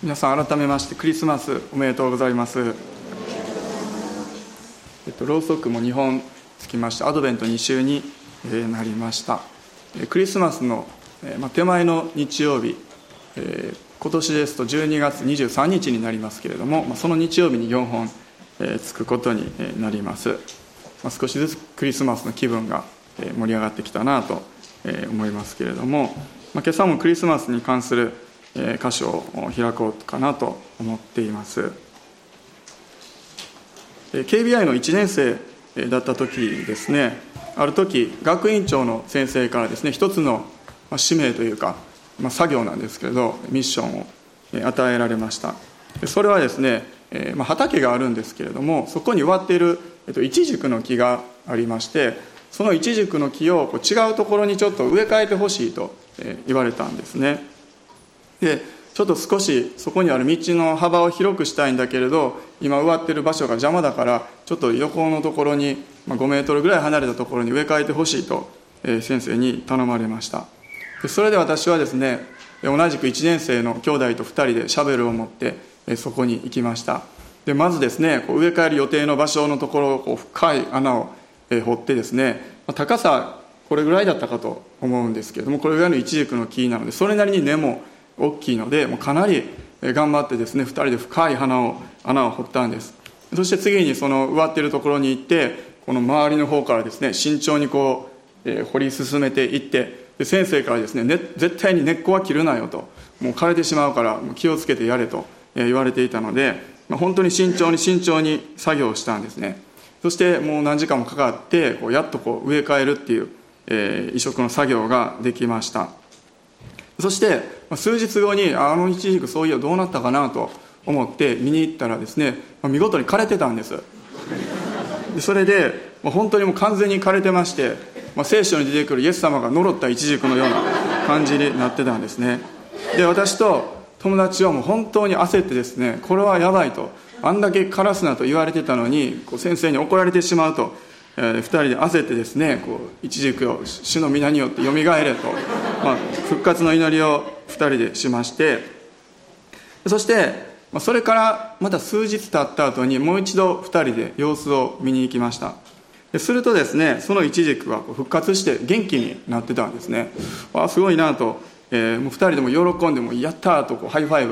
皆さん、改めましてクリスマスおめでとうございます。ろうそくも2本つきまして、アドベント2週になりました。クリスマスの手前の日曜日、今年ですと12月23日になりますけれども、その日曜日に4本つくことになります。少しずつクリスマスの気分が盛り上がってきたなと思いますけれども、今朝もクリスマスに関する箇所を開こうかなと思っています。 KBI の1年生だった時ですね、ある時学院長の先生からですね、一つの使命というか、作業なんですけれど、ミッションを与えられました。それはですね、畑があるんですけれども、そこに植わっているイチジクの木がありまして、そのイチジクの木を違うところにちょっと植え替えてほしいと言われたんですね。で、ちょっと少しそこにある道の幅を広くしたいんだけれど、今植わっている場所が邪魔だから、ちょっと横のところに5メートルぐらい離れたところに植え替えてほしいと先生に頼まれました。で、それで私はですね、同じく1年生の兄弟と2人でシャベルを持ってそこに行きました。で、まずですね、植え替える予定の場所のところを深い穴を掘ってですね、高さこれぐらいだったかと思うんですけれども、これぐらいのイチジクの木なので、それなりに根も大きいので、もうかなり頑張ってですね、2人で深い穴を掘ったんです。そして次にその植わっているところに行って、この周りの方からですね、慎重に掘り進めていって、で、先生からですね、絶対に根っこは切るなよと、もう枯れてしまうから気をつけてやれと言われていたので、本当に慎重に慎重に作業したんですね。そしてもう何時間もかかって、やっと植え替えるっていう、移植の作業ができました。そして数日後に、あのイチジクそういやどうなったかなと思って見に行ったらですね、見事に枯れてたんです。それで本当にもう完全に枯れてまして、聖書に出てくるイエス様が呪ったイチジクのような感じになってたんですね。で、私と友達はもう本当に焦ってですね、これはやばいと、あんだけ枯らすなと言われてたのに、先生に怒られてしまうと、2人で焦ってですね、イチジクを主の皆によってよみがえれと、復活の祈りを2人でしまして、そしてそれからまた数日経った後に、もう一度2人で様子を見に行きました。するとですね、そのイチジクは復活して元気になってたんですね。あ、すごいなと、もう2人でも喜んで、もやったーとハイファイ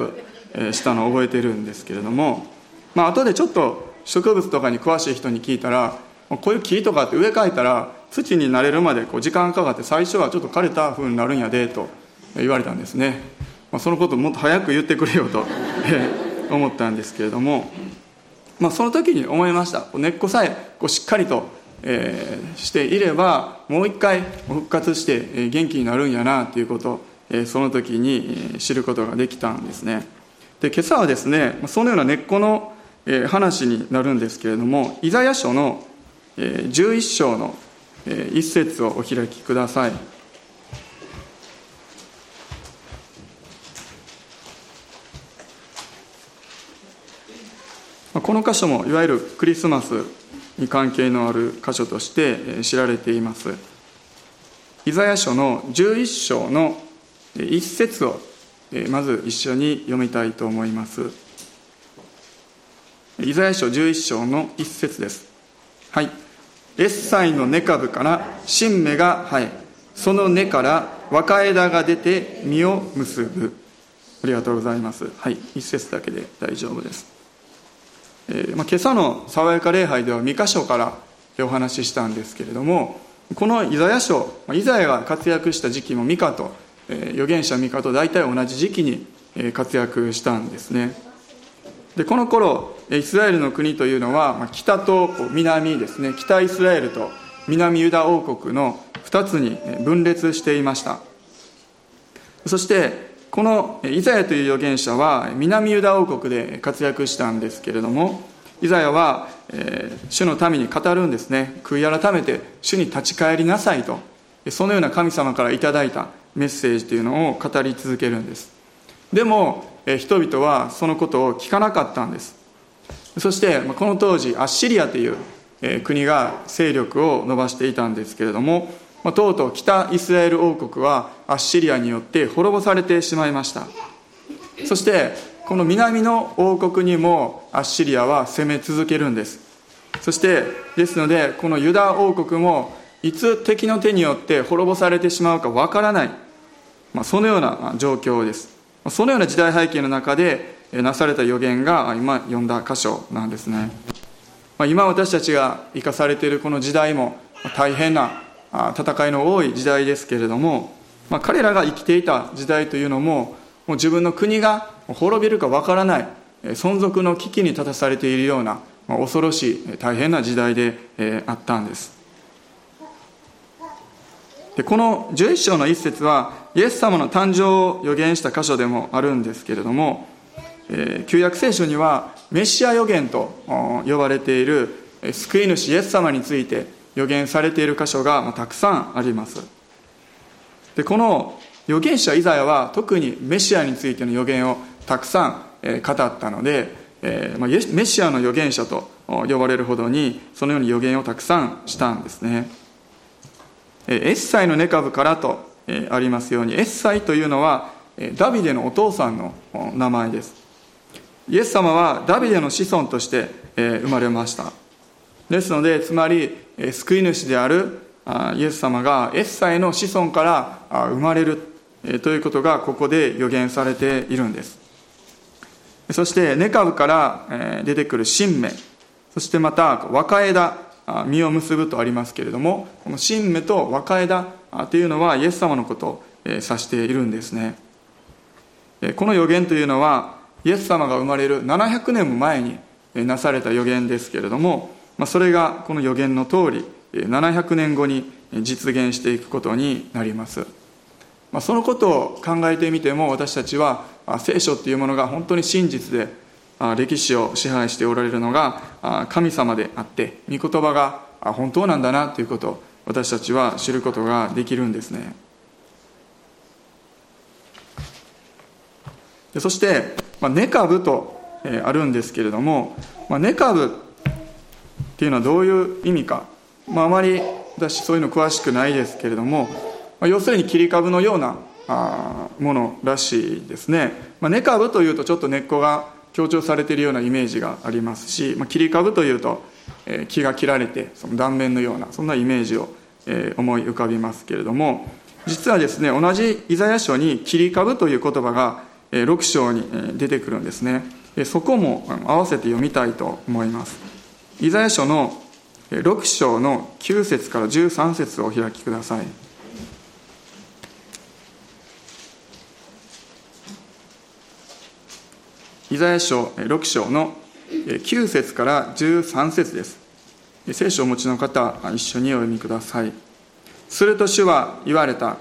ブしたのを覚えてるんですけれども、後でちょっと植物とかに詳しい人に聞いたら、こういう木とかって植え替えたら土になれるまで時間かかって、最初はちょっと枯れた風になるんやでと言われたんですね。そのこともっと早く言ってくれよと思ったんですけれども、その時に思いました。根っこさえしっかりとしていれば、もう一回復活して元気になるんやなということを、その時に知ることができたんですね。で、今朝はですね、そのような根っこの話になるんですけれども、イザヤ書の11章の1節をお開きください。この箇所もいわゆるクリスマスに関係のある箇所として知られています。イザヤ書の11章の一節をまず一緒に読みたいと思います。イザヤ書11章の一節です。はい、エッサイの根株から新芽が生え、その根から若枝が出て実を結ぶ。ありがとうございます。はい、一節だけで大丈夫です。今朝の爽やか礼拝では2箇所からお話ししたんですけれども、このイザヤ書、イザヤが活躍した時期もミカと、預言者ミカと大体同じ時期に活躍したんですね。で、この頃イスラエルの国というのは北と南ですね、北イスラエルと南ユダ王国の2つに分裂していました。そしてこのイザヤという預言者は南ユダ王国で活躍したんですけれども、イザヤは主の民に語るんですね。悔い改めて主に立ち返りなさいと、そのような神様からいただいたメッセージというのを語り続けるんです。でも人々はそのことを聞かなかったんです。そしてこの当時アッシリアという国が勢力を伸ばしていたんですけれども、とうとう北イスラエル王国はアッシリアによって滅ぼされてしまいました。そしてこの南の王国にもアッシリアは攻め続けるんです。そしてですので、このユダ王国もいつ敵の手によって滅ぼされてしまうかわからない、そのような状況です。そのような時代背景の中でなされた予言が今読んだ箇所なんですね。今私たちが生かされているこの時代も大変な戦いの多い時代ですけれども、彼らが生きていた時代というのも、もう自分の国が滅びるかわからない存続の危機に立たされているような恐ろしい大変な時代であったんです。でこの11章の一節はイエス様の誕生を予言した箇所でもあるんですけれども、旧約聖書にはメシア予言と呼ばれている救い主イエス様について予言されている箇所がたくさんあります。でこの預言者イザヤは特にメシアについての予言をたくさん語ったので、メシアの預言者と呼ばれるほどにそのように予言をたくさんしたんですね。エッサイの根株からとありますように、エッサイというのはダビデのお父さんの名前です。イエス様はダビデの子孫として生まれました。ですので、つまり救い主であるイエス様がエッサイの子孫から生まれるということがここで予言されているんです。そして根株から出てくる新芽、そしてまた若枝、実を結ぶとありますけれども、この新芽と若枝というのはイエス様のことを指しているんですね。この予言というのはイエス様が生まれる700年も前になされた予言ですけれども、それがこの予言の通り700年後に実現していくことになります。そのことを考えてみても、私たちは聖書というものが本当に真実で歴史を支配しておられるのが神様であって、御言葉が本当なんだなということを私たちは知ることができるんですね。そして根株とあるんですけれども、根株っていうのはどういう意味か、あまり私そういうの詳しくないですけれども、要するに切り株のようなものらしいですね。根株というとちょっと根っこが強調されているようなイメージがありますし、切り株というと木が切られてその断面のような、そんなイメージを思い浮かびますけれども、実はですね、同じイザヤ書に切り株という言葉が6章に出てくるんですね。そこも合わせて読みたいと思います。イザヤ書の6章の9節から13節をお開きください。イザヤ書6章の9節から13節です。聖書をお持ちの方、一緒にお読みください。すると主は言われた。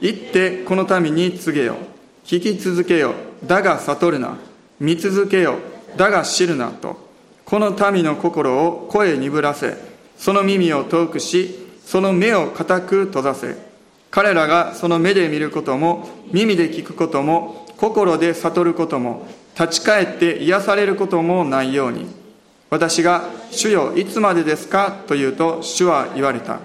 行ってこの民に告げよ。聞き続けよ、だが悟るな。見続けよ、だが知るなと。この民の心を声鈍らせ、その耳を遠くし、その目を固く閉ざせ。彼らがその目で見ることも、耳で聞くことも、心で悟ることも、立ち返って癒されることもないように。私が、主よ、いつまでですかと言うと、主は言われた。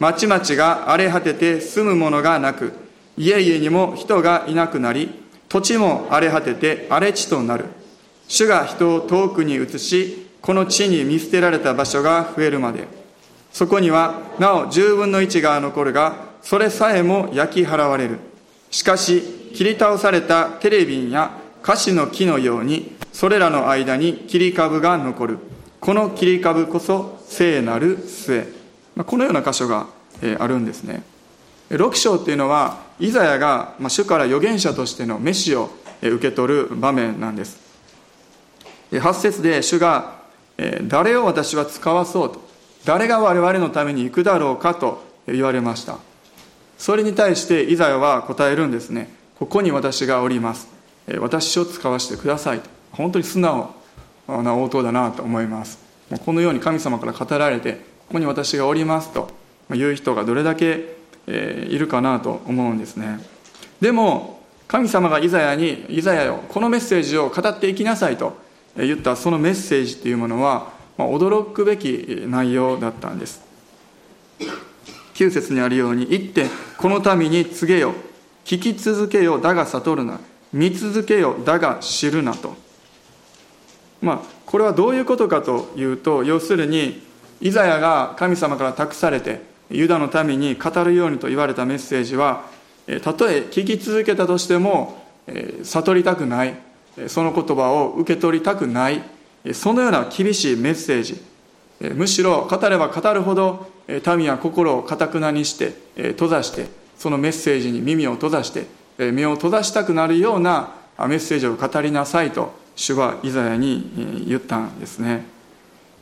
町々が荒れ果てて住むものがなく、家々にも人がいなくなり、土地も荒れ果てて荒れ地となる。主が人を遠くに移し、この地に見捨てられた場所が増えるまで。そこにはなお10分の1が残るが、それさえも焼き払われる。しかし切り倒されたテレビンやカシの木のように、それらの間に切り株が残る。この切り株こそ聖なる末。このような箇所があるんですね。6章というのはイザヤが主から預言者としての召しを受け取る場面なんです。8節で主が、誰を私は使わそうと、誰が我々のために行くだろうかと言われました。それに対してイザヤは答えるんですね。ここに私がおります、私を使わせてくださいと。本当に素直な応答だなと思います。このように神様から語られて、ここに私がおりますという人がどれだけいるかなと思うんですね。でも神様がイザヤに、イザヤよ、このメッセージを語っていきなさいと言ったそのメッセージというものは、驚くべき内容だったんです。9節にあるように、行ってこの民に告げよ、聞き続けよ、だが悟るな、見続けよ、だが知るなと。これはどういうことかというと、要するにイザヤが神様から託されてユダの民に語るようにと言われたメッセージは、たとえ聞き続けたとしても悟りたくない、その言葉を受け取りたくない、そのような厳しいメッセージ、むしろ語れば語るほど民は心をかたくなにして閉ざして、そのメッセージに耳を閉ざして目を閉ざしたくなるようなメッセージを語りなさいと主はイザヤに言ったんですね。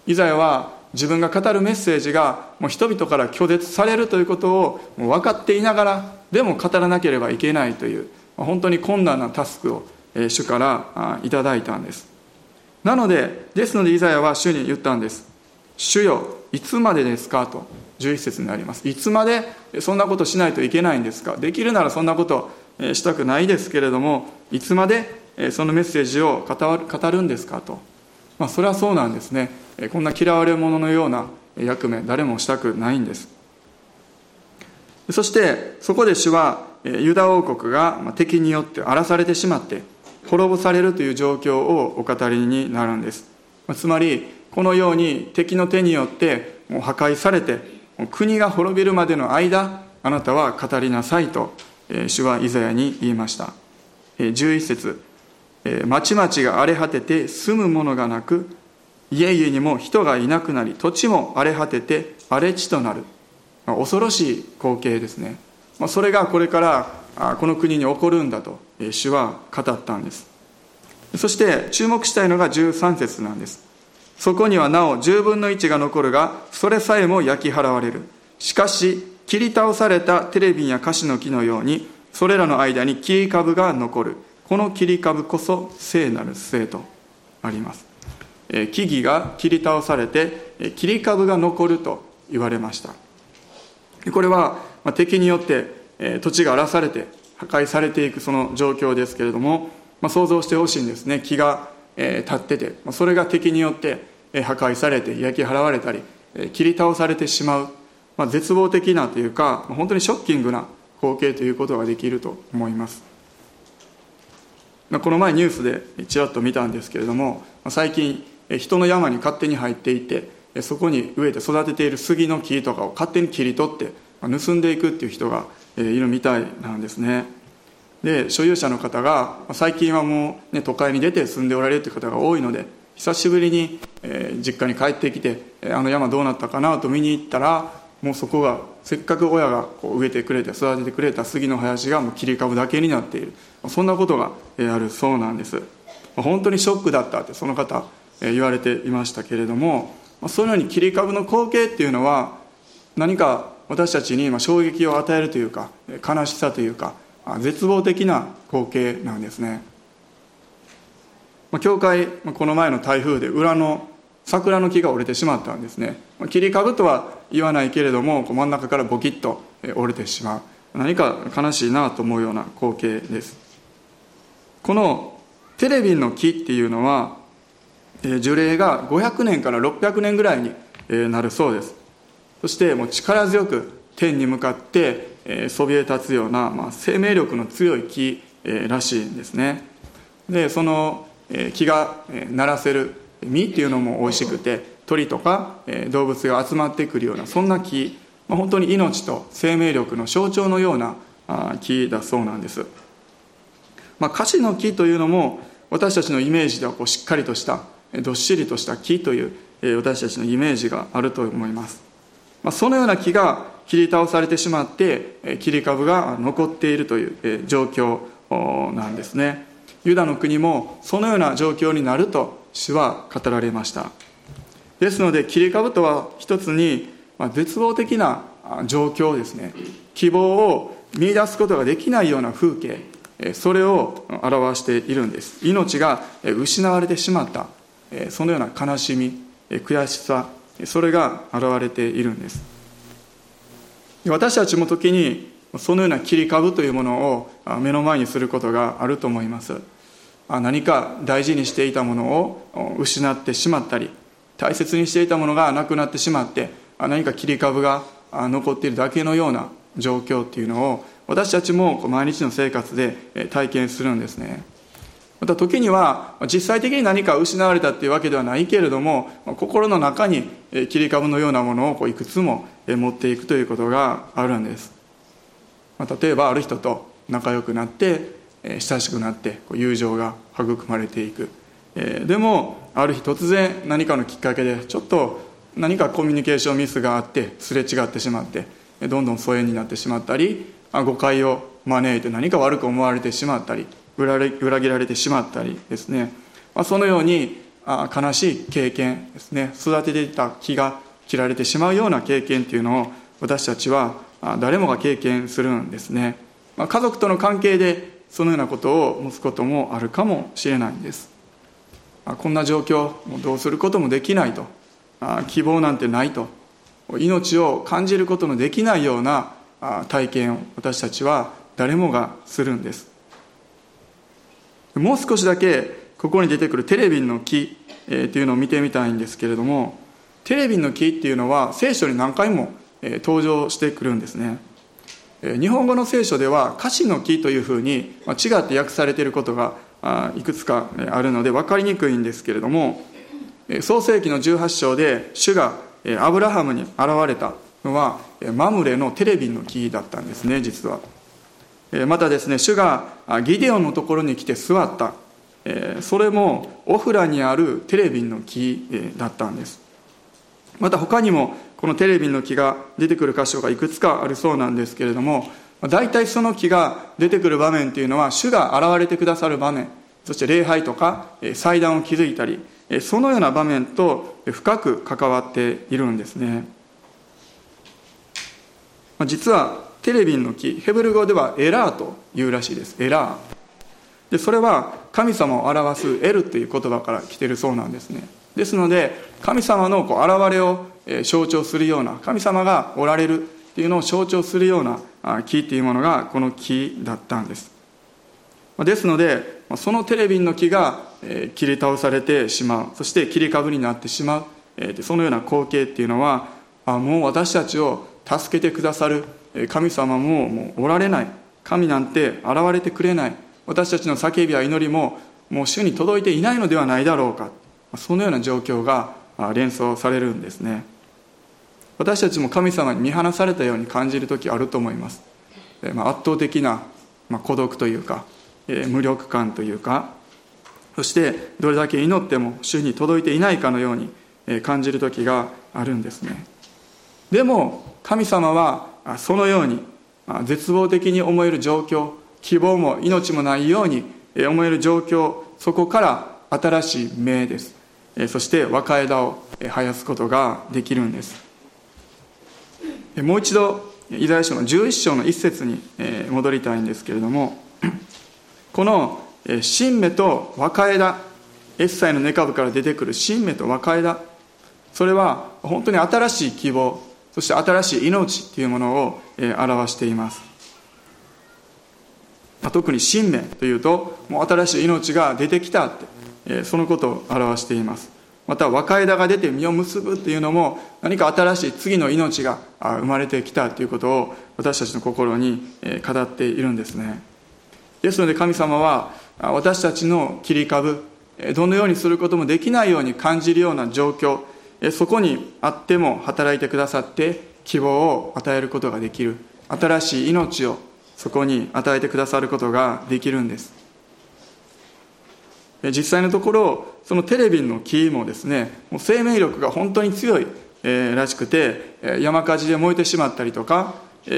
イザヤは自分が語るメッセージがもう人々から拒絶されるということを分かっていながらでも語らなければいけないという、本当に困難なタスクを主からいただいたんです。ですのでイザヤは主に言ったんです。主よ、いつまでですかと11節にあります。いつまでそんなことしないといけないんですか。できるならそんなことしたくないですけれども、いつまでそのメッセージを語るんですかと。それはそうなんですね。こんな嫌われ者のような役目、誰もしたくないんです。そしてそこで主はユダ王国が敵によって荒らされてしまって滅ぼされるという状況をお語りになるんです。つまりこのように敵の手によってもう破壊されて国が滅びるまでの間、あなたは語りなさいと主はイザヤに言いました。11節、町々が荒れ果てて住むものがなく、家々にも人がいなくなり、土地も荒れ果てて荒れ地となる。恐ろしい光景ですね。それがこれからこの国に起こるんだと主は語ったんです。そして注目したいのが13節なんです。そこにはなお10分の1が残るが、それさえも焼き払われる。しかし切り倒されたテレビやカシの木のように、それらの間に切り株が残る。この切り株こそ聖なる聖とあります。木々が切り倒されて切り株が残ると言われました。これは敵によって土地が荒らされて破壊されていくその状況ですけれども、想像してほしいんですね。木が立ってて、それが敵によって破壊されて焼き払われたり切り倒されてしまう、絶望的なというか本当にショッキングな光景ということができると思います。この前ニュースでちらっと見たんですけれども、最近人の山に勝手に入っていってそこに植えて育てている杉の木とかを勝手に切り取って盗んでいくっていう人がいるみたいなんですね。で、所有者の方が最近はもう、都会に出て住んでおられるという方が多いので、久しぶりに実家に帰ってきてあの山どうなったかなと見に行ったら、もうそこがせっかく親が植えてくれて育ててくれた杉の林がもう切り株だけになっている、そんなことがあるそうなんです。本当にショックだったってその方言われていましたけれども、そのように切り株の光景っていうのは何か私たちに衝撃を与えるというか、悲しさというか絶望的な光景なんですね。教会、この前の台風で裏の桜の木が折れてしまったんですね。切り株とは言わないけれども、真ん中からボキッと折れてしまう、何か悲しいなと思うような光景です。このテレビの木っていうのは樹齢が500年から600年ぐらいになるそうです。そしてもう力強く天に向かってそびえ立つような、生命力の強い木らしいんですね。で、その木が鳴らせる実っていうのも美味しくて、鳥とか動物が集まってくるような、そんな木、本当に命と生命力の象徴のような木だそうなんです。カシの木というのも私たちのイメージではしっかりとしたどっしりとした木という私たちのイメージがあると思います。そのような木が切り倒されてしまって切り株が残っているという状況なんですね。ユダの国もそのような状況になると主は語られました。ですので切り株とは一つに絶望的な状況ですね。希望を見出すことができないような風景、それを表しているんです。命が失われてしまった、そのような悲しみ、悔しさ、それが現れているんです。私たちも時にそのような切り株というものを目の前にすることがあると思います。何か大事にしていたものを失ってしまったり、大切にしていたものがなくなってしまって、何か切り株が残っているだけのような状況っていうのを私たちも毎日の生活で体験するんですね。また時には実際的に何か失われたっていうわけではないけれども、心の中に切り株のようなものをいくつも持っていくということがあるんです。例えばある人と仲良くなって親しくなって友情が育まれていく。でもある日突然何かのきっかけでちょっと何かコミュニケーションミスがあってすれ違ってしまって、どんどん疎遠になってしまったり、誤解を招いて何か悪く思われてしまったり、裏切られてしまったりですね、そのように悲しい経験ですね、育てていた木が切られてしまうような経験というのを私たちは誰もが経験するんですね。家族との関係でそのようなことを持つこともあるかもしれないんです。こんな状況どうすることもできないと、希望なんてないと、命を感じることのできないような体験を私たちは誰もがするんです。もう少しだけここに出てくるテレビの木というのを見てみたいんですけれども、テレビの木っていうのは聖書に何回も登場してくるんですね。日本語の聖書ではカシの木というふうに違って訳されていることがいくつかあるので分かりにくいんですけれども、創世記の18章で主がアブラハムに現れたのはマムレのテレビの木だったんですね。実はまたですね、主がギデオンのところに来て座った、それもオフラにあるテレビの木だったんです。また他にもこのテレビの木が出てくる箇所がいくつかあるそうなんですけれども、大体その木が出てくる場面というのは主が現れてくださる場面、そして礼拝とか祭壇を築いたり、そのような場面と深く関わっているんですね。実はテレビの木、ヘブル語ではエラーというらしいです。エラーで、それは神様を表すエルという言葉から来ているそうなんですね。ですので神様の現れを象徴するような、神様がおられるというのを象徴するような木というものがこの木だったんです。ですのでそのテレビの木が切り倒されてしまう、そして切り株になってしまう、そのような光景っていうのは、もう私たちを助けてくださる神様ももうおられない、神なんて現れてくれない、私たちの叫びや祈りももう主に届いていないのではないだろうか、そのような状況が連想されるんですね。私たちも神様に見放されたように感じる時あると思います。圧倒的な孤独というか無力感というか、そしてどれだけ祈っても主に届いていないかのように感じる時があるんですね。でも神様はそのように絶望的に思える状況、希望も命もないように思える状況、そこから新しい芽です。そして若枝を生やすことができるんです。もう一度イザヤ書の11章の一節に戻りたいんですけれども、この新芽と若枝、エッサイの根株から出てくる新芽と若枝、それは本当に新しい希望、そして新しい命というものを表しています。特に新芽というともう新しい命が出てきたって、そのことを表しています。また若枝が出て実を結ぶというのも、何か新しい次の命が生まれてきたということを私たちの心に語っているんですね。ですので神様は私たちの切り株、どのようにすることもできないように感じるような状況、そこにあっても働いてくださって希望を与えることができる、新しい命をそこに与えてくださることができるんです。実際のところそのテレビの木もですね、もう生命力が本当に強いらしくて、山火事で燃えてしまったりとか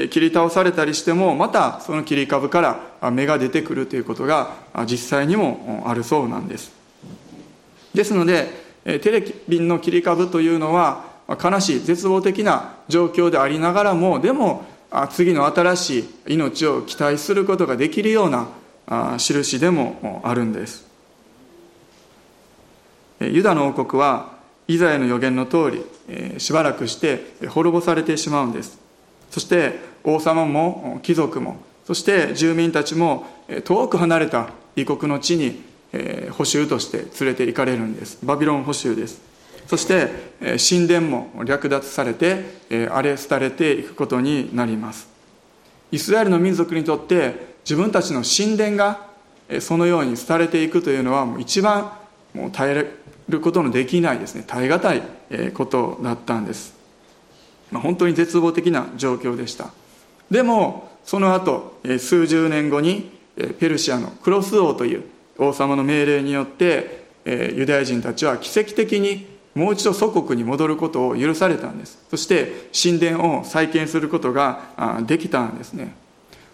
切り倒されたりしても、またその切り株から芽が出てくるということが実際にもあるそうなんです。ですのでテレビの切り株というのは悲しい絶望的な状況でありながらも、でも次の新しい命を期待することができるような印でもあるんです。ユダの王国はイザヤの予言の通りしばらくして滅ぼされてしまうんです。そして王様も貴族も、そして住民たちも遠く離れた異国の地に捕囚として連れて行かれるんです。バビロン捕囚です。そして神殿も略奪されて荒れ廃れていくことになります。イスラエルの民族にとって自分たちの神殿がそのように廃れていくというのはもう一番もう耐えることのできないですね、耐え難いことだったんです。本当に絶望的な状況でした。でもその後数十年後にペルシアのクロス王という王様の命令によってユダヤ人たちは奇跡的にもう一度祖国に戻ることを許されたんです。そして神殿を再建することができたんですね。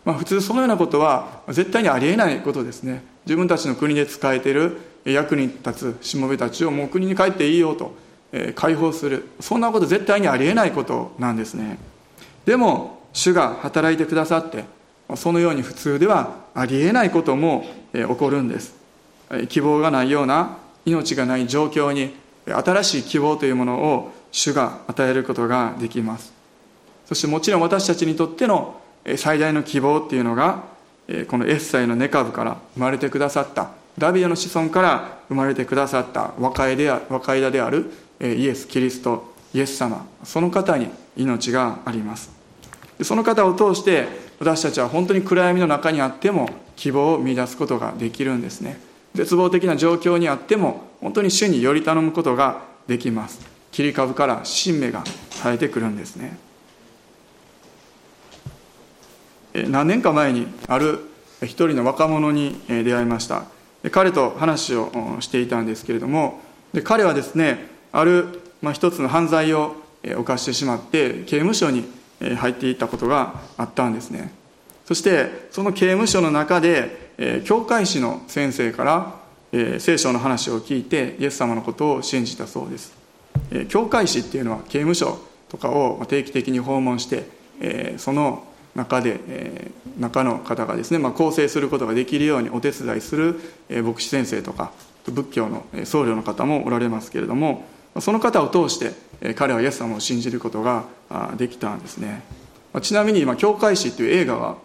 普通そのようなことは絶対にありえないことですね。自分たちの国で使えている役に立つしもべたちをもう国に帰っていいよと解放する、そんなこと絶対にありえないことなんですね。でも主が働いてくださって、そのように普通ではありえないことも起こるんです。希望がないような、命がない状況に新しい希望というものを主が与えることができます。そしてもちろん私たちにとっての最大の希望っていうのが、このエッサイの根株から生まれてくださった、ダビデの子孫から生まれてくださった若枝であるイエス・キリスト、イエス様、その方に命があります。その方を通して私たちは本当に暗闇の中にあっても希望を見出すことができるんですね。絶望的な状況にあっても本当に主により頼むことができます。切り株から新芽が生えてくるんですね。何年か前にある一人の若者に出会いました。彼と話をしていたんですけれども、彼はですね、ある一つの犯罪を犯してしまって刑務所に入っていったことがあったんですね。そしてその刑務所の中で教会士の先生から聖書の話を聞いてイエス様のことを信じたそうです。教会士っていうのは刑務所とかを定期的に訪問して、その中の方がですね、更生することができるようにお手伝いする牧師先生とか仏教の僧侶の方もおられますけれども、その方を通して彼はイエス様を信じることができたんですね。ちなみに今教会史という映画が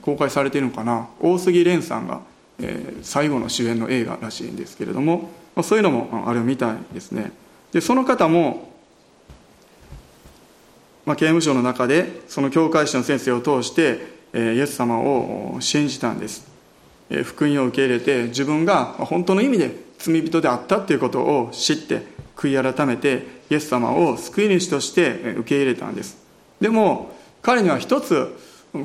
公開されているのかな、大杉蓮さんが最後の主演の映画らしいんですけれども、そういうのもあるみたいですね。でその方も刑務所の中でその教会史の先生を通してイエス様を信じたんです。福音を受け入れて自分が本当の意味で罪人であったということを知って、悔い改めてイエス様を救い主として受け入れたんです。でも彼には一つ、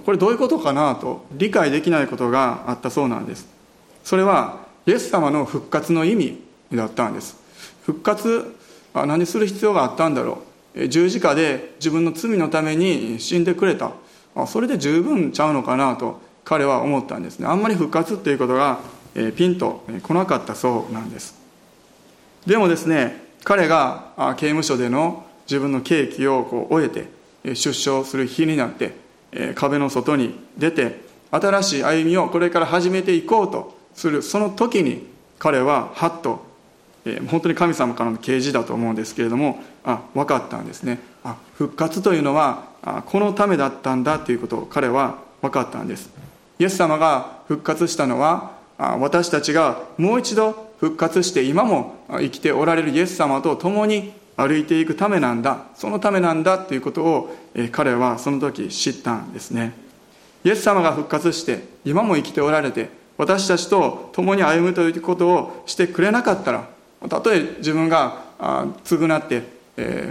これどういうことかなと理解できないことがあったそうなんです。それはイエス様の復活の意味だったんです。復活何する必要があったんだろう、十字架で自分の罪のために死んでくれた、それで十分ちゃうのかなと彼は思ったんですね。あんまり復活ということがピンと来なかったそうなんです。でもですね、彼が刑務所での自分の刑期を終えて出所する日になって、壁の外に出て新しい歩みをこれから始めていこうとするその時に、彼はハッと、本当に神様からの啓示だと思うんですけれども、分かったんですね。復活というのはこのためだったんだということを彼は分かったんです。イエス様が復活したのは、私たちがもう一度復活して今も生きておられるイエス様と共に歩いていくためなんだ、そのためなんだということを彼はその時知ったんですね。イエス様が復活して今も生きておられて、私たちと共に歩むということをしてくれなかったら、たとえ自分が償って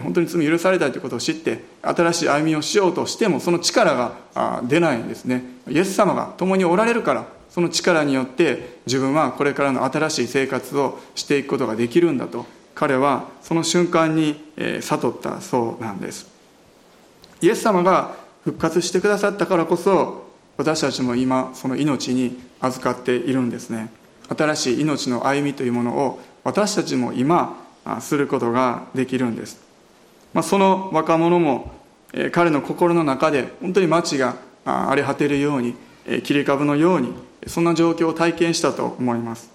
本当に罪許されたということを知って新しい歩みをしようとしても、その力が出ないんですね。イエス様が共におられるから、その力によって自分はこれからの新しい生活をしていくことができるんだと、彼はその瞬間に悟ったそうなんです。イエス様が復活してくださったからこそ、私たちも今その命に預かっているんですね。新しい命の歩みというものを私たちも今することができるんです。その若者も彼の心の中で本当に町が荒れ果てるように、切り株のように、そんな状況を体験したと思います。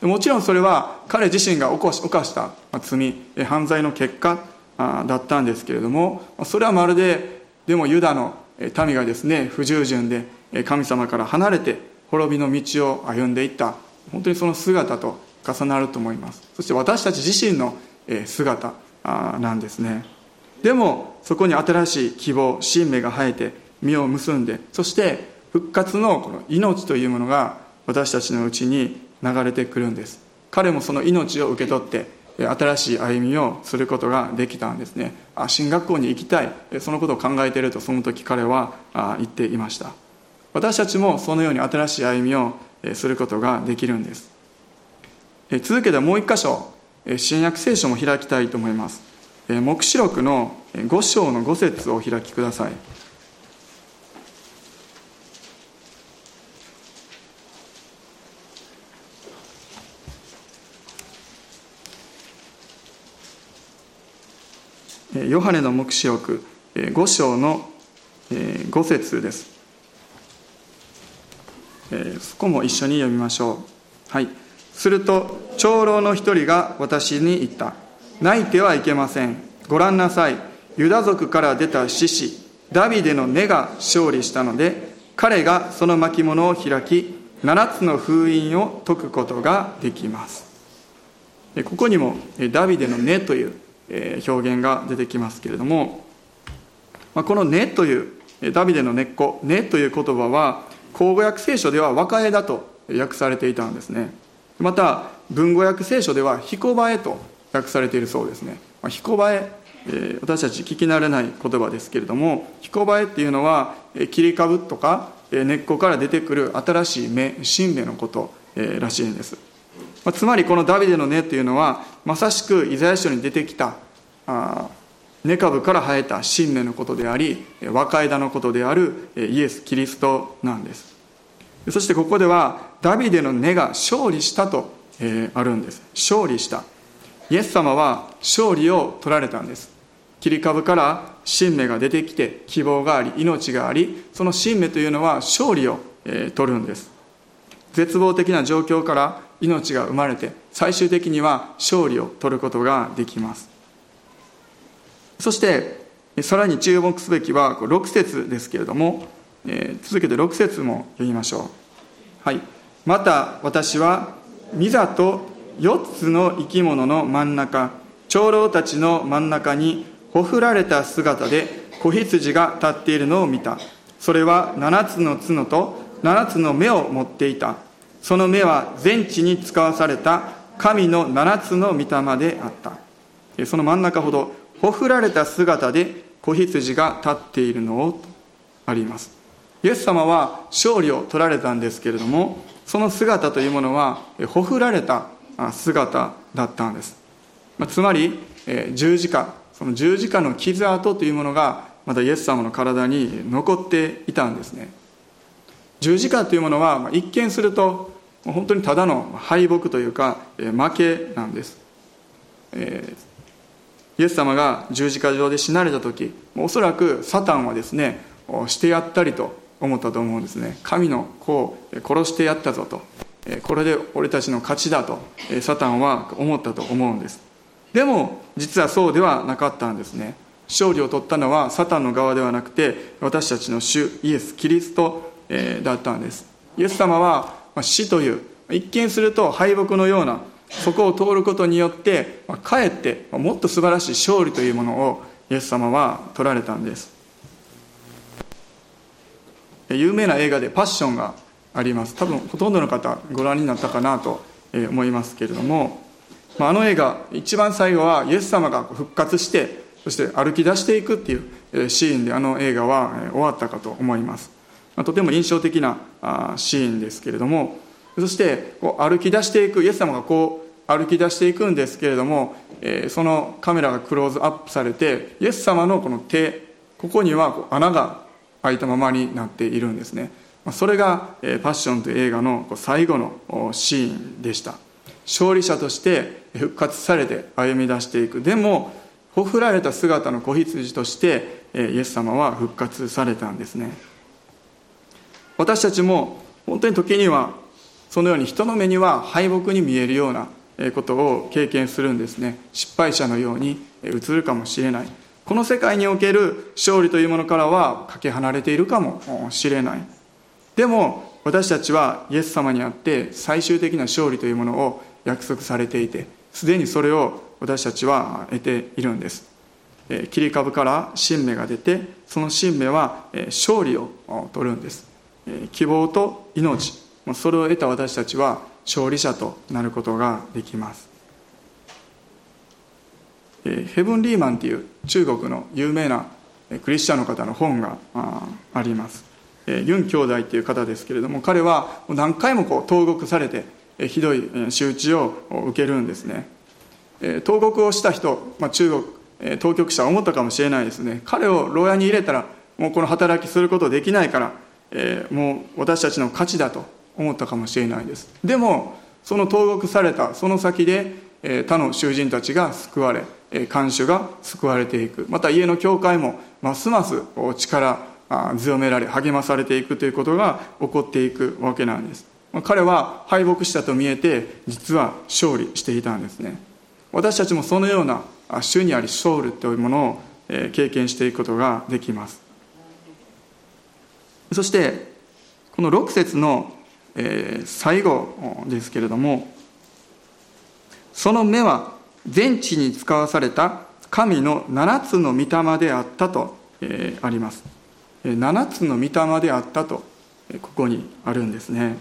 もちろんそれは彼自身が犯した罪、犯罪の結果だったんですけれども、それはまるで、でもユダの民がですね、不従順で神様から離れて滅びの道を歩んでいった本当にその姿と重なると思います。そして私たち自身の姿なんですね。でもそこに新しい希望、新芽が生えて実を結んで、そして復活のこの命というものが私たちのうちに流れてくるんです。彼もその命を受け取って新しい歩みをすることができたんですね。進学校に行きたい、そのことを考えているとその時彼は言っていました。私たちもそのように新しい歩みをすることができるんです。続けてもう一箇所、新約聖書も開きたいと思います。黙示録の5章の5節を開きください。ヨハネの黙示録5章の5節です。そこも一緒に読みましょう。はい。すると長老の一人が私に言った。泣いてはいけません。ご覧なさい、ユダ族から出た獅子ダビデの根が勝利したので、彼がその巻物を開き7つの封印を解くことができます。ここにもダビデの根という表現が出てきますけれども、この根というダビデの根っこ、根という言葉は口語訳聖書では和歌絵だと訳されていたんですね。また文語訳聖書では彦葉絵と訳されているそうですね。彦葉絵、私たち聞き慣れない言葉ですけれども、彦葉絵っていうのは切り株とか根っこから出てくる新しい芽、新芽のことらしいんです。つまりこのダビデの根というのはまさしくイザヤ書に出てきた根株から生えた新芽のことであり、若枝のことであるイエス・キリストなんです。そしてここではダビデの根が勝利したとあるんです。勝利した、イエス様は勝利を取られたんです。切り株から新芽が出てきて、希望があり命があり、その新芽というのは勝利を取るんです。絶望的な状況から命が生まれて、最終的には勝利を取ることができます。そしてさらに注目すべきは6節ですけれども、続けて6節も読みましょう。はい。また私は御座と4つの生き物の真ん中、長老たちの真ん中にほふられた姿で子羊が立っているのを見た。それは7つの角と7つの目を持っていた。その目は全地に使わされた神の7つの御霊であった。その真ん中ほどほふられた姿で子羊が立っているのをあります。イエス様は勝利を取られたんですけれども、その姿というものはほふられた姿だったんです。つまり十字架、その十字架の傷跡というものがまだイエス様の体に残っていたんですね。十字架というものは一見すると本当にただの敗北というか負けなんです。イエス様が十字架上で死なれた時、おそらくサタンはですね、してやったりと思ったと思うんですね。神の子を殺してやったぞと、これで俺たちの勝ちだとサタンは思ったと思うんです。でも実はそうではなかったんですね。勝利を取ったのはサタンの側ではなくて、私たちの主イエス・キリストだったんです。イエス様は死という一見すると敗北のような、そこを通ることによってかえってもっと素晴らしい勝利というものをイエス様は取られたんです。有名な映画でパッションがあります。多分ほとんどの方ご覧になったかなと思いますけれども、あの映画一番最後はイエス様が復活して、そして歩き出していくっていうシーンであの映画は終わったかと思います。とても印象的なシーンですけれども、そして歩き出していく、イエス様がこう歩き出していくんですけれども、そのカメラがクローズアップされて、イエス様のこの手、ここには穴が開いたままになっているんですね。それがパッションという映画の最後のシーンでした。勝利者として復活されて歩み出していく。でもほふられた姿の子羊としてイエス様は復活されたんですね。私たちも本当に時にはそのように人の目には敗北に見えるようなことを経験するんですね。失敗者のように映るかもしれない。この世界における勝利というものからはかけ離れているかもしれない。でも私たちはイエス様にあって最終的な勝利というものを約束されていて、すでにそれを私たちは得ているんです。切り株から新芽が出て、その新芽は勝利を取るんです。希望と命、それを得た私たちは勝利者となることができます。ヘブン・リーマンという中国の有名なクリスチャンの方の本があります。ユン兄弟という方ですけれども、彼は何回も投獄されてひどい仕打ちを受けるんですね。投獄をした人、中国当局者は思ったかもしれないですね。彼を牢屋に入れたらもうこの働きすることできないから、もう私たちの勝ちだと思ったかもしれないです。でもその投獄されたその先で、他の囚人たちが救われ、看守が救われていく、また家の教会もますます力強められ励まされていくということが起こっていくわけなんです。彼は敗北したと見えて実は勝利していたんですね。私たちもそのような主にあり勝利というものを経験していくことができます。そしてこの6節の最後ですけれども、その目は全地に使わされた神の7つの御霊であったとあります。7つの御霊であったとここにあるんですね。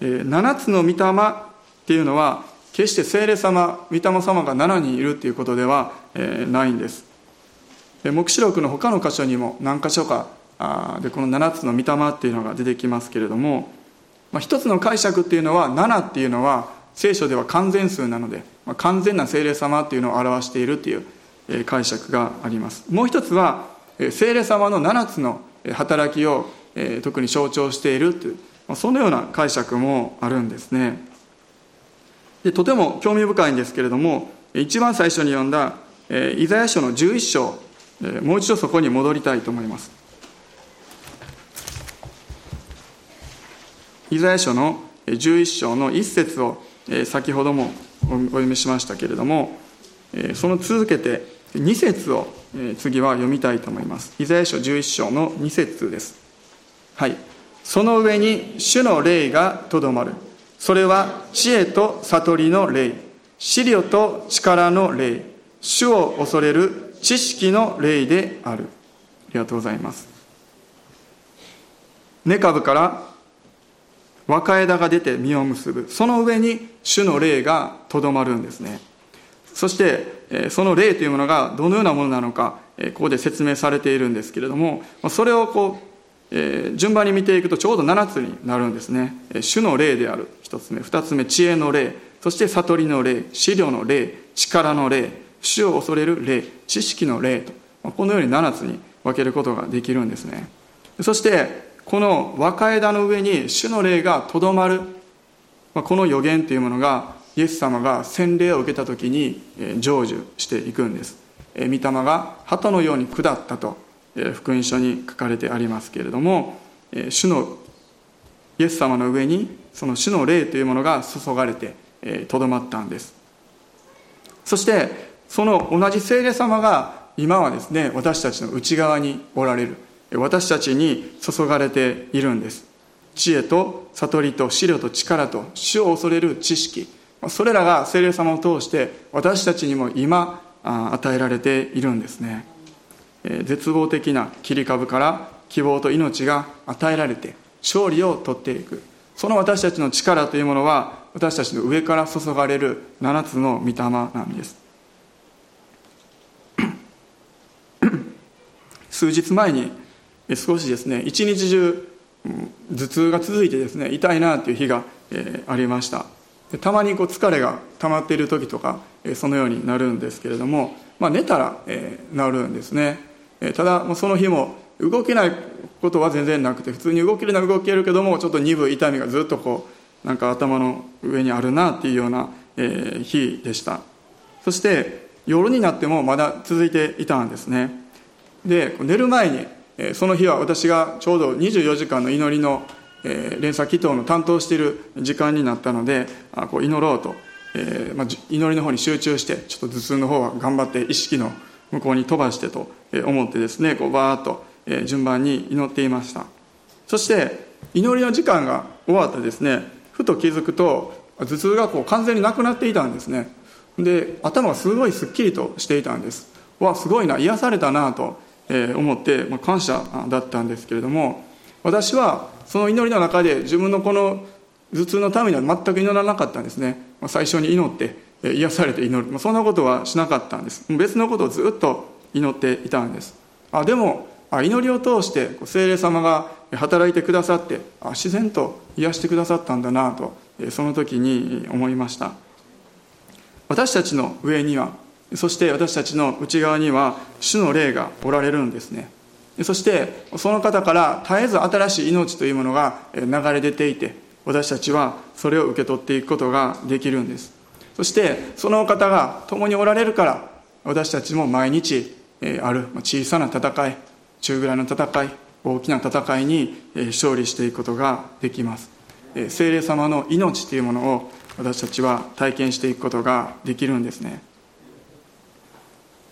7つの御霊っていうのは決して聖霊様、御霊様が7人いるということではないんです。黙示録の他の箇所にも何箇所かでこの7つの御霊っていうのが出てきますけれども、一つの解釈っていうのは7っていうのは聖書では完全数なので完全な聖霊様っていうのを表しているという解釈があります。もう一つは聖霊様の7つの働きを特に象徴しているという、そのような解釈もあるんですね。でとても興味深いんですけれども、一番最初に読んだイザヤ書の11章、もう一度そこに戻りたいと思います。イザヤ書の11章の1節を先ほどもお読みしましたけれども、その続けて2節を次は読みたいと思います。イザヤ書11章の2節です、はい、その上に主の霊がとどまる。それは知恵と悟りの霊、思慮と力の霊、主を恐れる知識の霊である。ありがとうございます。根株から若枝が出て実を結ぶ、その上に主の霊がとどまるんですね。そしてその霊というものがどのようなものなのか、ここで説明されているんですけれども、それを順番に見ていくとちょうど7つになるんですね。主の霊である1つ目、2つ目、知恵の霊、そして悟りの霊、思慮の霊、力の霊、主を恐れる霊、知識の霊と、このように7つに分けることができるんですね。そしてこの若枝の上に主の霊がとどまる、この予言というものがイエス様が洗礼を受けた時に成就していくんです。御霊が鳩のように下ったと福音書に書かれてありますけれども、主のイエス様の上にその主の霊というものが注がれてとどまったんです。そしてその同じ聖霊様が今はですね、私たちの内側におられる、私たちに注がれているんです。知恵と悟りと思慮と力と主を恐れる知識、それらが聖霊様を通して私たちにも今与えられているんですね。絶望的な切り株から希望と命が与えられて勝利を取っていく、その私たちの力というものは私たちの上から注がれる7つの御霊なんです。数日前に少しですね、一日中頭痛が続いてですね、痛いなという日がありました。たまに疲れが溜まっている時とかそのようになるんですけれども、寝たら治るんですね。ただその日も動けないことは全然なくて、普通に動けるなら動けるけども、ちょっと鈍い痛みがずっとなんか頭の上にあるなっていうような日でした。そして夜になってもまだ続いていたんですね。で寝る前にその日は私がちょうど24時間の祈りの連鎖祈祷の担当している時間になったので、祈ろうと祈りの方に集中して、ちょっと頭痛の方は頑張って意識の向こうに飛ばしてと思ってですね、バーッと順番に祈っていました。そして祈りの時間が終わってですね、ふと気づくと頭痛が完全になくなっていたんですね。で頭がすごいすっきりとしていたんです。はすごいな、癒されたなと思って感謝だったんですけれども、私はその祈りの中で自分のこの頭痛のためには全く祈らなかったんですね。最初に祈って癒されて祈る、そんなことはしなかったんです。別のことをずっと祈っていたんです。でも祈りを通して聖霊様が働いてくださって、自然と癒してくださったんだなとその時に思いました。私たちの上には、そして私たちの内側には主の霊がおられるんですね。そしてその方から絶えず新しい命というものが流れ出ていて、私たちはそれを受け取っていくことができるんです。そしてその方が共におられるから、私たちも毎日ある小さな戦い、中ぐらいの戦い、大きな戦いに勝利していくことができます。聖霊様の命というものを私たちは体験していくことができるんですね。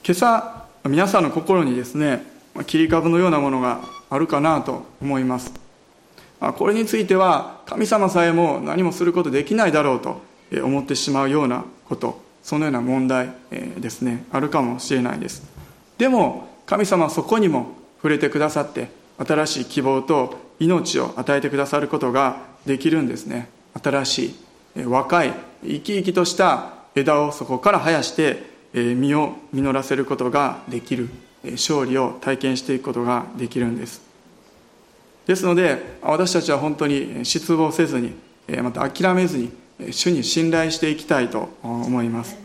今朝皆さんの心にですね、切り株のようなものがあるかなと思います。これについては神様さえも何もすることできないだろうと思ってしまうようなこと、そのような問題ですね、あるかもしれないです。でも神様はそこにも触れてくださって、新しい希望と命を与えてくださることができるんですね。新しい若い生き生きとした枝をそこから生やして実を実らせることができる、勝利を体験していくことができるんです。ですので私たちは本当に失望せずに、また諦めずに主に信頼していきたいと思います。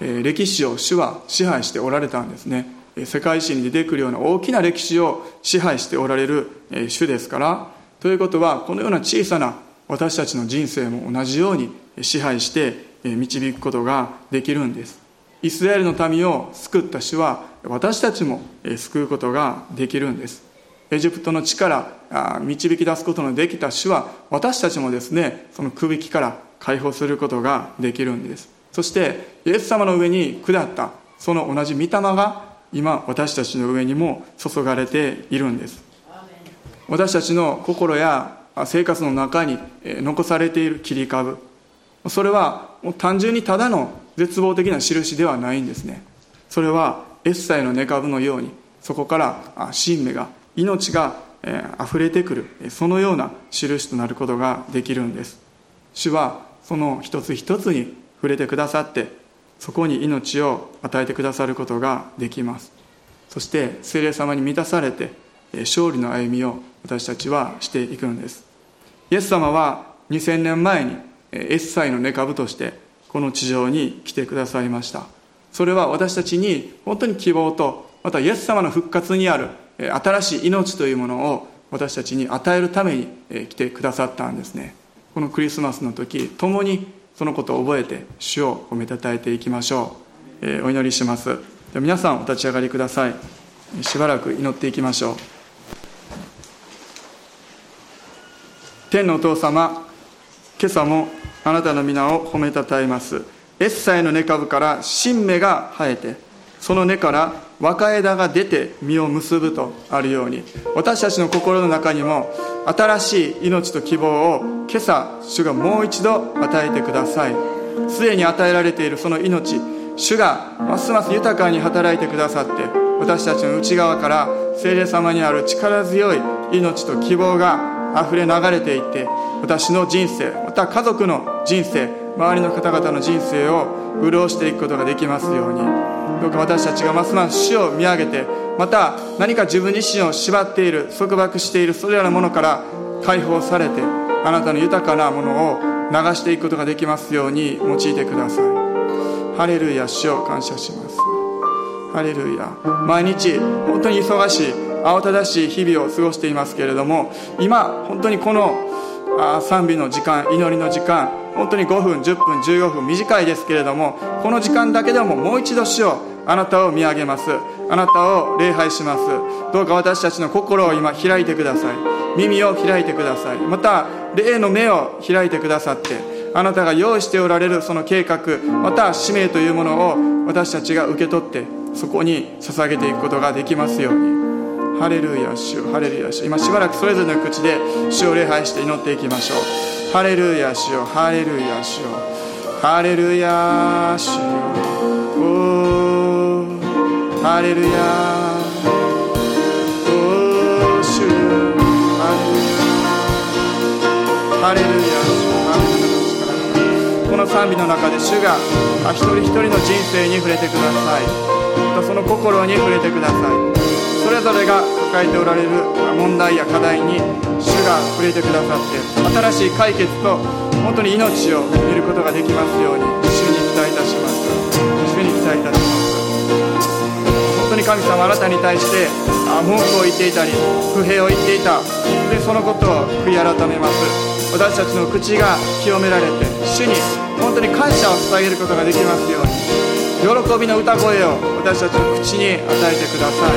歴史を主は支配しておられたんですね。世界史に出てくるような大きな歴史を支配しておられる主ですから、ということはこのような小さな私たちの人生も同じように支配して導くことができるんです。イスラエルの民を救った主は私たちも救うことができるんです。エジプトの地から導き出すことのできた主は、私たちもですね、その苦しみから解放することができるんです。そしてイエス様の上に下ったその同じ御霊が今私たちの上にも注がれているんです。私たちの心や生活の中に残されている切り株、それはもう単純にただの絶望的な印ではないんですね。それはエッサイの根株のように、そこから新芽が、命が溢れてくる、そのような印となることができるんです。主はその一つ一つに触れてくださって、そこに命を与えてくださることができます。そして聖霊様に満たされて勝利の歩みを私たちはしていくんです。イエス様は2000年前にエッサイの根株としてこの地上に来てくださいました。それは私たちに本当に希望と、またイエス様の復活にある新しい命というものを私たちに与えるために来てくださったんですね。このクリスマスの時、共にそのことを覚えて主を褒めたたえていきましょう。お祈りします。皆さんお立ち上がりください。しばらく祈っていきましょう。天のお父様、今朝もあなたの皆を褒めたたえます。エッサイの根株から新芽が生えて、その根から若枝が出て実を結ぶとあるように、私たちの心の中にも新しい命と希望を今朝主がもう一度与えてください。すでに与えられているその命、主がますます豊かに働いてくださって、私たちの内側から聖霊様にある力強い命と希望があふれ流れていって、私の人生、また家族の人生、周りの方々の人生を潤していくことができますように。どうか私たちがますます主を見上げて、また何か自分自身を縛っている、束縛している、それらのものから解放されて、あなたの豊かなものを流していくことができますように用いてください。ハレルヤ、主を感謝します。ハレルヤ。毎日本当に忙しい、慌ただしい日々を過ごしていますけれども、今本当にこの賛美の時間、祈りの時間、本当に5分10分15分短いですけれども、この時間だけでももう一度主を、あなたを見上げます。あなたを礼拝します。どうか私たちの心を今開いてください。耳を開いてください。また霊の目を開いてくださって、あなたが用意しておられるその計画、また使命というものを私たちが受け取って、そこに捧げていくことができますように。ハレルヤ主、ハレルヤ主。今しばらくそれぞれの口で主を礼拝して祈っていきましょう。ハレルヤ主よ、ハレルヤ主よ、ハレルヤ主よ。ハレルヤお主ハレルヤハレルヤ。この賛美の中で主が一人一人の人生に触れてください。その心に触れてください。それぞれが抱えておられる問題や課題に主が触れてくださって新しい解決と本当に命を見ることができますように主に期待いたします。主に期待いたします。本当に神様あなたに対して文句を言っていたり不平を言っていたでそのことを悔い改めます。私たちの口が清められて主に本当に感謝を伝えることができますように喜びの歌声を私たちの口に与えてください。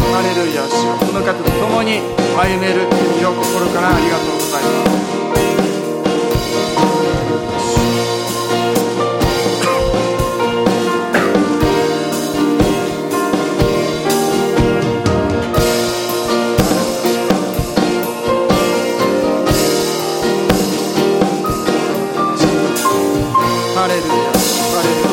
ハレルヤ。主よこの方と共に歩める日々を心からありがとうございます。ハレルヤハレルヤ。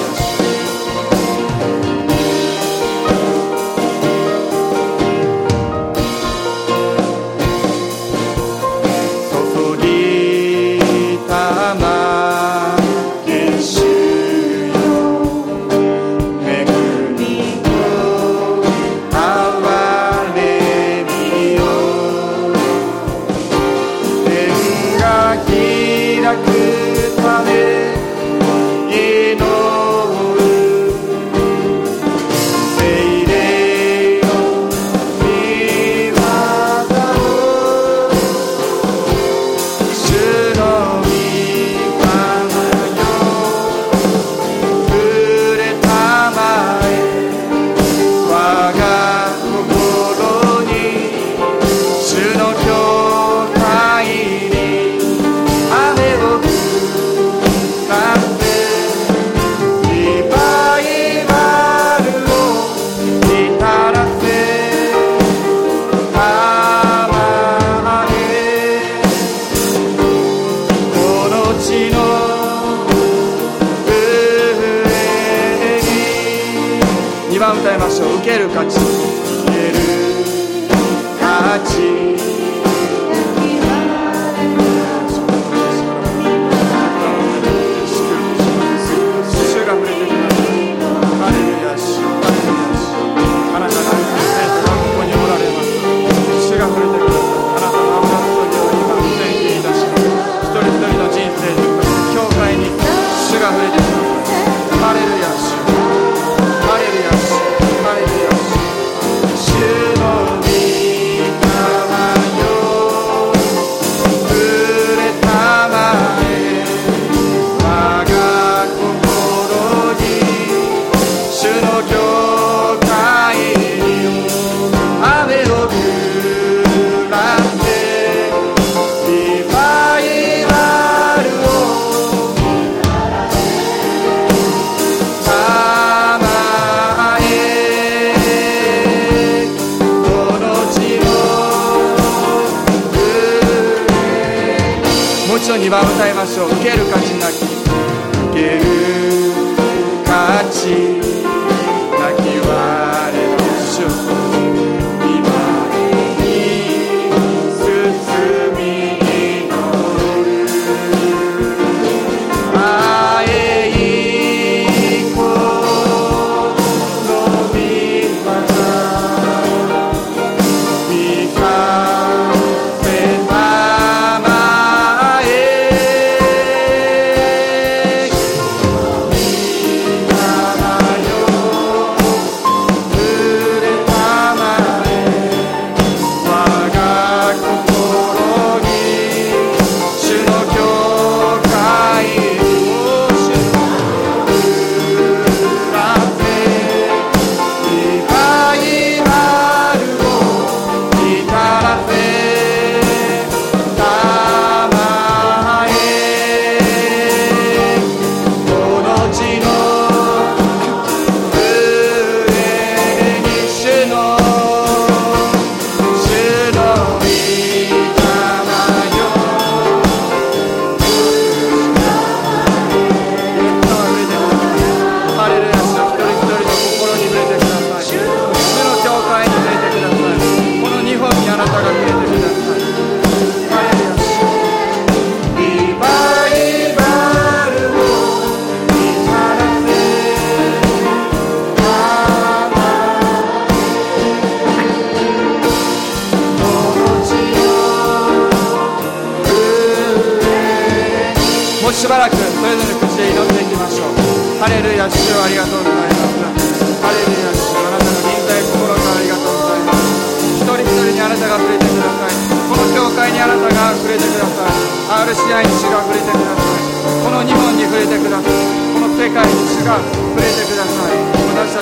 ばらくそれぞれ口で祈っていきましょう。ハレルヤ、主よありがとうございます。ハレルヤ、主よあなたの臨在心からありがとうございます。一人一人にあなたが触れてください。この教会にあなたが触れてください。 RCI に主が触れてください。この日本に触れてください。この世界に主が触れてください。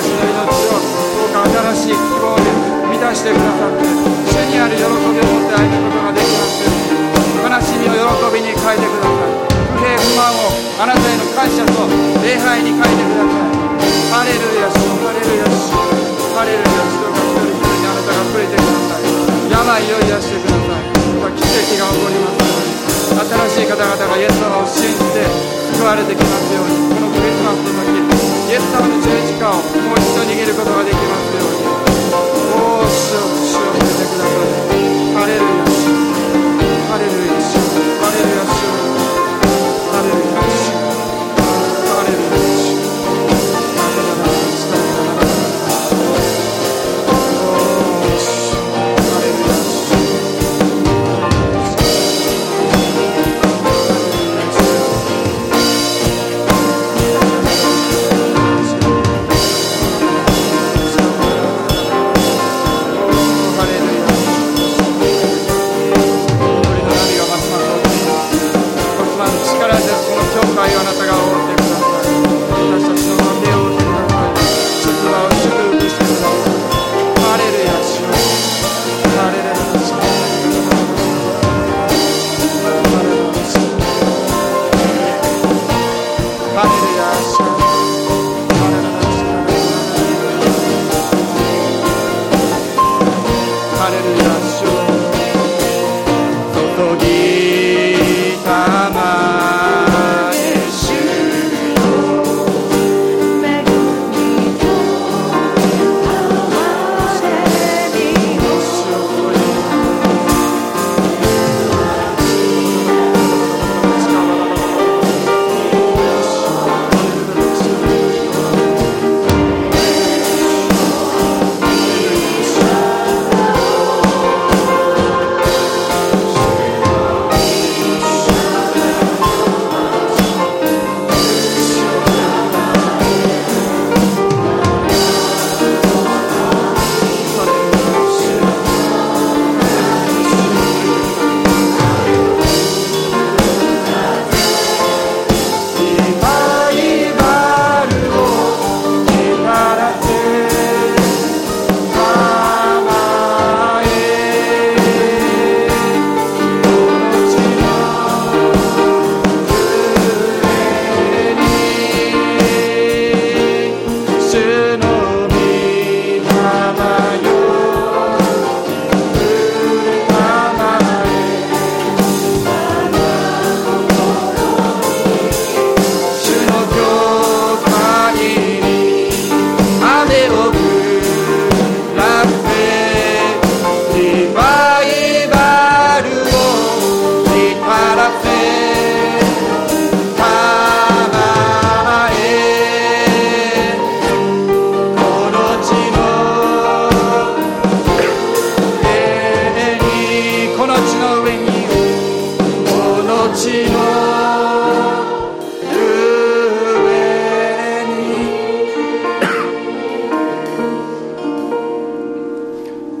私たちの命をどうか新しい希望で満たしてくださって、主にある喜びを持って歩むことができますように、悲しみを喜びに変えてください。不平不満をあなたへの感謝と礼拝に変えてください。ハレルヤ主、ハレルヤ主、ハレルヤ主、どうか一人一人にあなたが触れてください。病を癒してください。奇跡が起こりますように、新しい方々がイエス様を信じて救われてきますように、このクリスマスの日、イエス様の十字架をもう一度握ることができますように、おー、主を主を見てください。ハレルヤ主、ハレルヤ主、ハレルヤ主、ハレルヤ主、ハレルヤ主、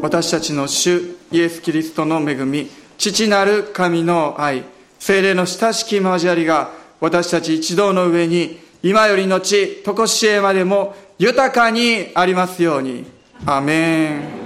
私たちの主イエス・キリストの恵み、父なる神の愛、聖霊の親しき交わりが私たち一同の上に今よりのちとこしえまでも豊かにありますように。アメン。